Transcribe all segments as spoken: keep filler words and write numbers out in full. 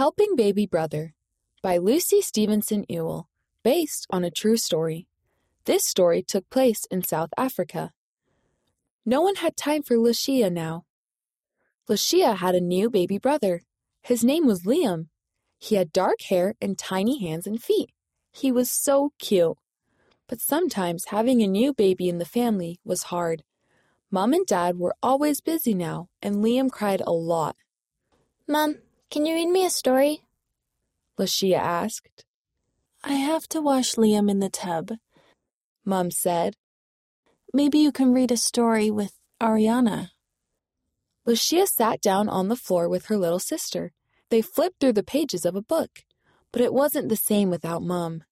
Helping Baby Brother by Lucy Stevenson Ewell, based on a true story. This story took place in South Africa. No one had time for Lucia now. Lucia had a new baby brother. His name was Liam. He had dark hair and tiny hands and feet. He was so cute. But sometimes having a new baby in the family was hard. Mom and Dad were always busy now, and Liam cried a lot. Mom, can you read me a story? Lucia asked. I have to wash Liam in the tub, Mom said. Maybe you can read a story with Ariana. Lucia sat down on the floor with her little sister. They flipped through the pages of a book, but it wasn't the same without Mom.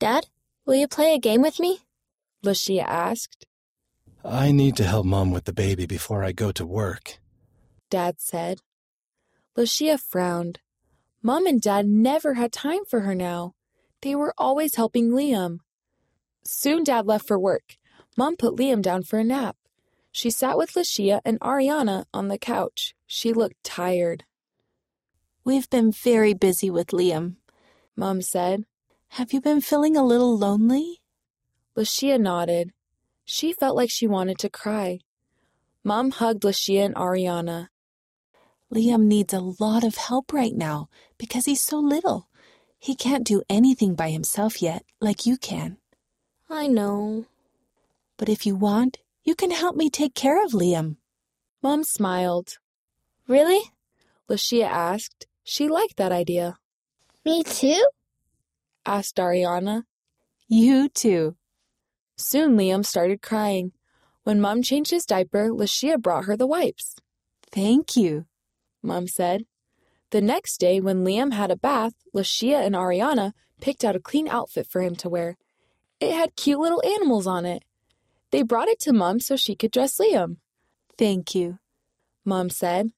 Dad, will you play a game with me? Lucia asked. I need to help Mom with the baby before I go to work, Dad said. Lucia frowned. Mom and Dad never had time for her now. They were always helping Liam. Soon Dad left for work. Mom put Liam down for a nap. She sat with Lucia and Ariana on the couch. She looked tired. We've been very busy with Liam, Mom said. Have you been feeling a little lonely? Lucia nodded. She felt like she wanted to cry. Mom hugged Lucia and Ariana. Liam needs a lot of help right now because he's so little. He can't do anything by himself yet, like you can. I know. But if you want, you can help me take care of Liam. Mom smiled. Really? Lucia asked. She liked that idea. Me too? Asked Ariana. You too. Soon Liam started crying. When Mom changed his diaper, Lucia brought her the wipes. Thank you, Mom said. The next day, when Liam had a bath, Lucia and Ariana picked out a clean outfit for him to wear. It had cute little animals on it. They brought it to Mom so she could dress Liam. Thank you, Mom said.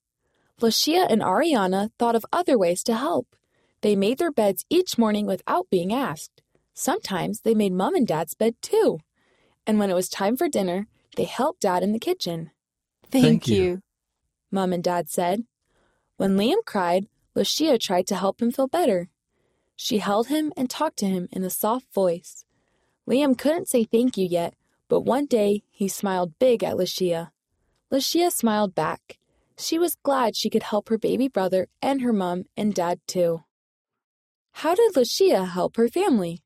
Lucia and Ariana thought of other ways to help. They made their beds each morning without being asked. Sometimes they made Mom and Dad's bed too. And when it was time for dinner, they helped Dad in the kitchen. Thank, Thank you. you, Mom and Dad said. When Liam cried, Lucia tried to help him feel better. She held him and talked to him in a soft voice. Liam couldn't say thank you yet, but one day he smiled big at Lucia. Lucia smiled back. She was glad she could help her baby brother and her mom and dad too. How did Lucia help her family?